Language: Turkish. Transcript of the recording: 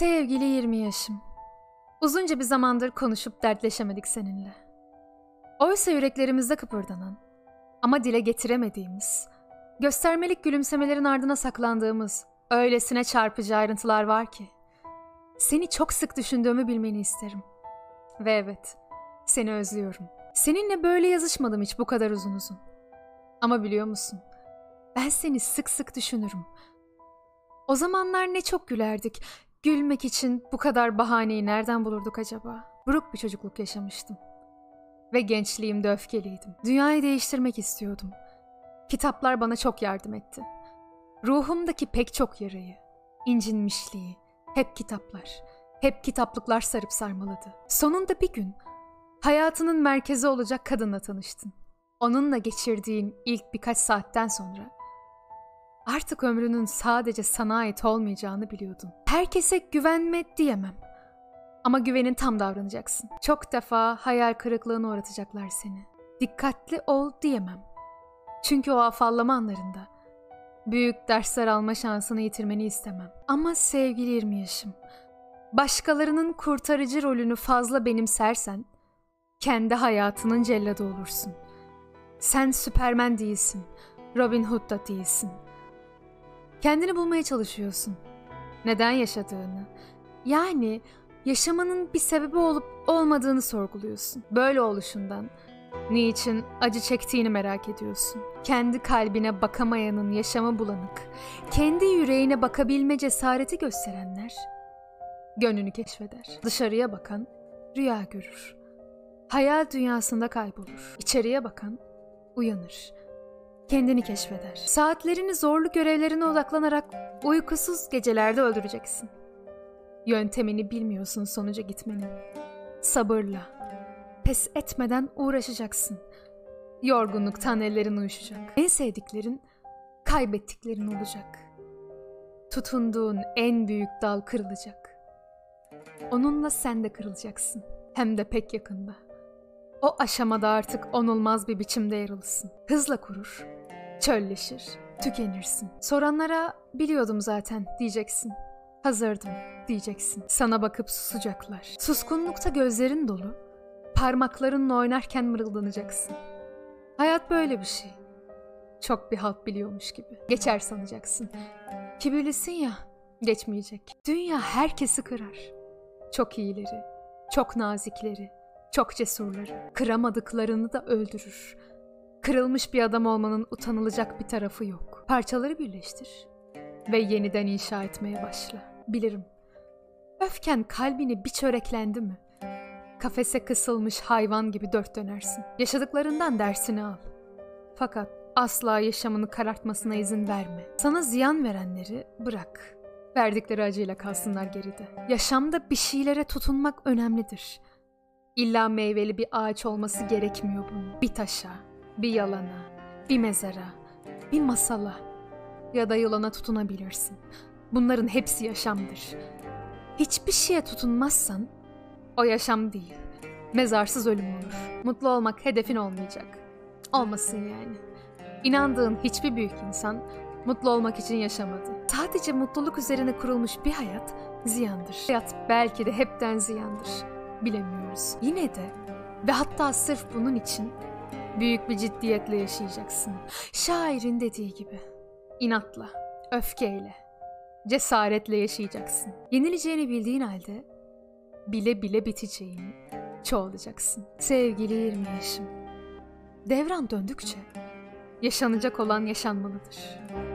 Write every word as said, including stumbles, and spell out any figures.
Sevgili yirmi yaşım, uzunca bir zamandır konuşup dertleşemedik seninle. Oysa yüreklerimizde kıpırdanan ama dile getiremediğimiz, göstermelik gülümsemelerin ardına saklandığımız öylesine çarpıcı ayrıntılar var ki, seni çok sık düşündüğümü bilmeni isterim. Ve evet, seni özlüyorum. Seninle böyle yazışmadım hiç bu kadar uzun uzun. Ama biliyor musun, ben seni sık sık düşünürüm. O zamanlar ne çok gülerdik. Gülmek için bu kadar bahaneyi nereden bulurduk acaba? Buruk bir çocukluk yaşamıştım. Ve gençliğimde öfkeliydim. Dünyayı değiştirmek istiyordum. Kitaplar bana çok yardım etti. Ruhumdaki pek çok yarayı, incinmişliği, hep kitaplar, hep kitaplıklar sarıp sarmaladı. Sonunda bir gün hayatının merkezi olacak kadınla tanıştın. Onunla geçirdiğin ilk birkaç saatten sonra artık ömrünün sadece sana ait olmayacağını biliyordun. Herkese güvenme diyemem. Ama güvenin tam davranacaksın. Çok defa hayal kırıklığına uğratacaklar seni. Dikkatli ol diyemem. Çünkü o afallama anlarında büyük dersler alma şansını yitirmeni istemem. Ama sevgili yirmi yaşım, başkalarının kurtarıcı rolünü fazla benimsersen kendi hayatının celladı olursun. Sen Süperman değilsin, Robin Hood da değilsin. Kendini bulmaya çalışıyorsun. Neden yaşadığını, yani yaşamanın bir sebebi olup olmadığını sorguluyorsun. Böyle oluşundan niçin acı çektiğini merak ediyorsun. Kendi kalbine bakamayanın yaşama bulanık, kendi yüreğine bakabilme cesareti gösterenler gönlünü keşfeder. Dışarıya bakan rüya görür. Hayal dünyasında kaybolur. İçeriye bakan uyanır. Kendini keşfeder. Saatlerini zorlu görevlerine odaklanarak uykusuz gecelerde öldüreceksin. Yöntemini bilmiyorsun sonuca gitmenin. Sabırla, pes etmeden uğraşacaksın. Yorgunluktan ellerin uyuşacak. En sevdiklerin, kaybettiklerin olacak. Tutunduğun en büyük dal kırılacak. Onunla sen de kırılacaksın. Hem de pek yakında. O aşamada artık onulmaz bir biçimde yaralısın. Hızla kurur, çölleşir, tükenirsin. Soranlara biliyordum zaten diyeceksin. Hazırdım diyeceksin. Sana bakıp susacaklar. Suskunlukta gözlerin dolu, parmaklarınla oynarken mırıldanacaksın. Hayat böyle bir şey. Çok bir halt biliyormuş gibi. Geçer sanacaksın. Kibirlisin ya, geçmeyecek. Dünya herkesi kırar. Çok iyileri, çok nazikleri, çok cesurları. Kıramadıklarını da öldürür. Kırılmış bir adam olmanın utanılacak bir tarafı yok. Parçaları birleştir ve yeniden inşa etmeye başla. Bilirim, öfken kalbini bir çöreklendi mi, kafese kısılmış hayvan gibi dört dönersin. Yaşadıklarından dersini al. Fakat asla yaşamını karartmasına izin verme. Sana ziyan verenleri bırak. Verdikleri acıyla kalsınlar geride. Yaşamda bir şeylere tutunmak önemlidir. İlla meyveli bir ağaç olması gerekmiyor bunun. Bir taşa, bir yalana, bir mezara, bir masala ya da yılana tutunabilirsin. Bunların hepsi yaşamdır. Hiçbir şeye tutunmazsan o yaşam değil, mezarsız ölüm olur. Mutlu olmak hedefin olmayacak. Olmasın yani. İnandığın hiçbir büyük insan mutlu olmak için yaşamadı. Sadece mutluluk üzerine kurulmuş bir hayat ziyandır. Hayat belki de hepten ziyandır. Bilemiyoruz. Yine de ve hatta sırf bunun için büyük bir ciddiyetle yaşayacaksın. Şairin dediği gibi, inatla, öfkeyle, cesaretle yaşayacaksın. Yenileceğini bildiğin halde bile bile biteceğini çoğalacaksın. Sevgili yirmi yaşım, devran döndükçe yaşanacak olan yaşanmalıdır.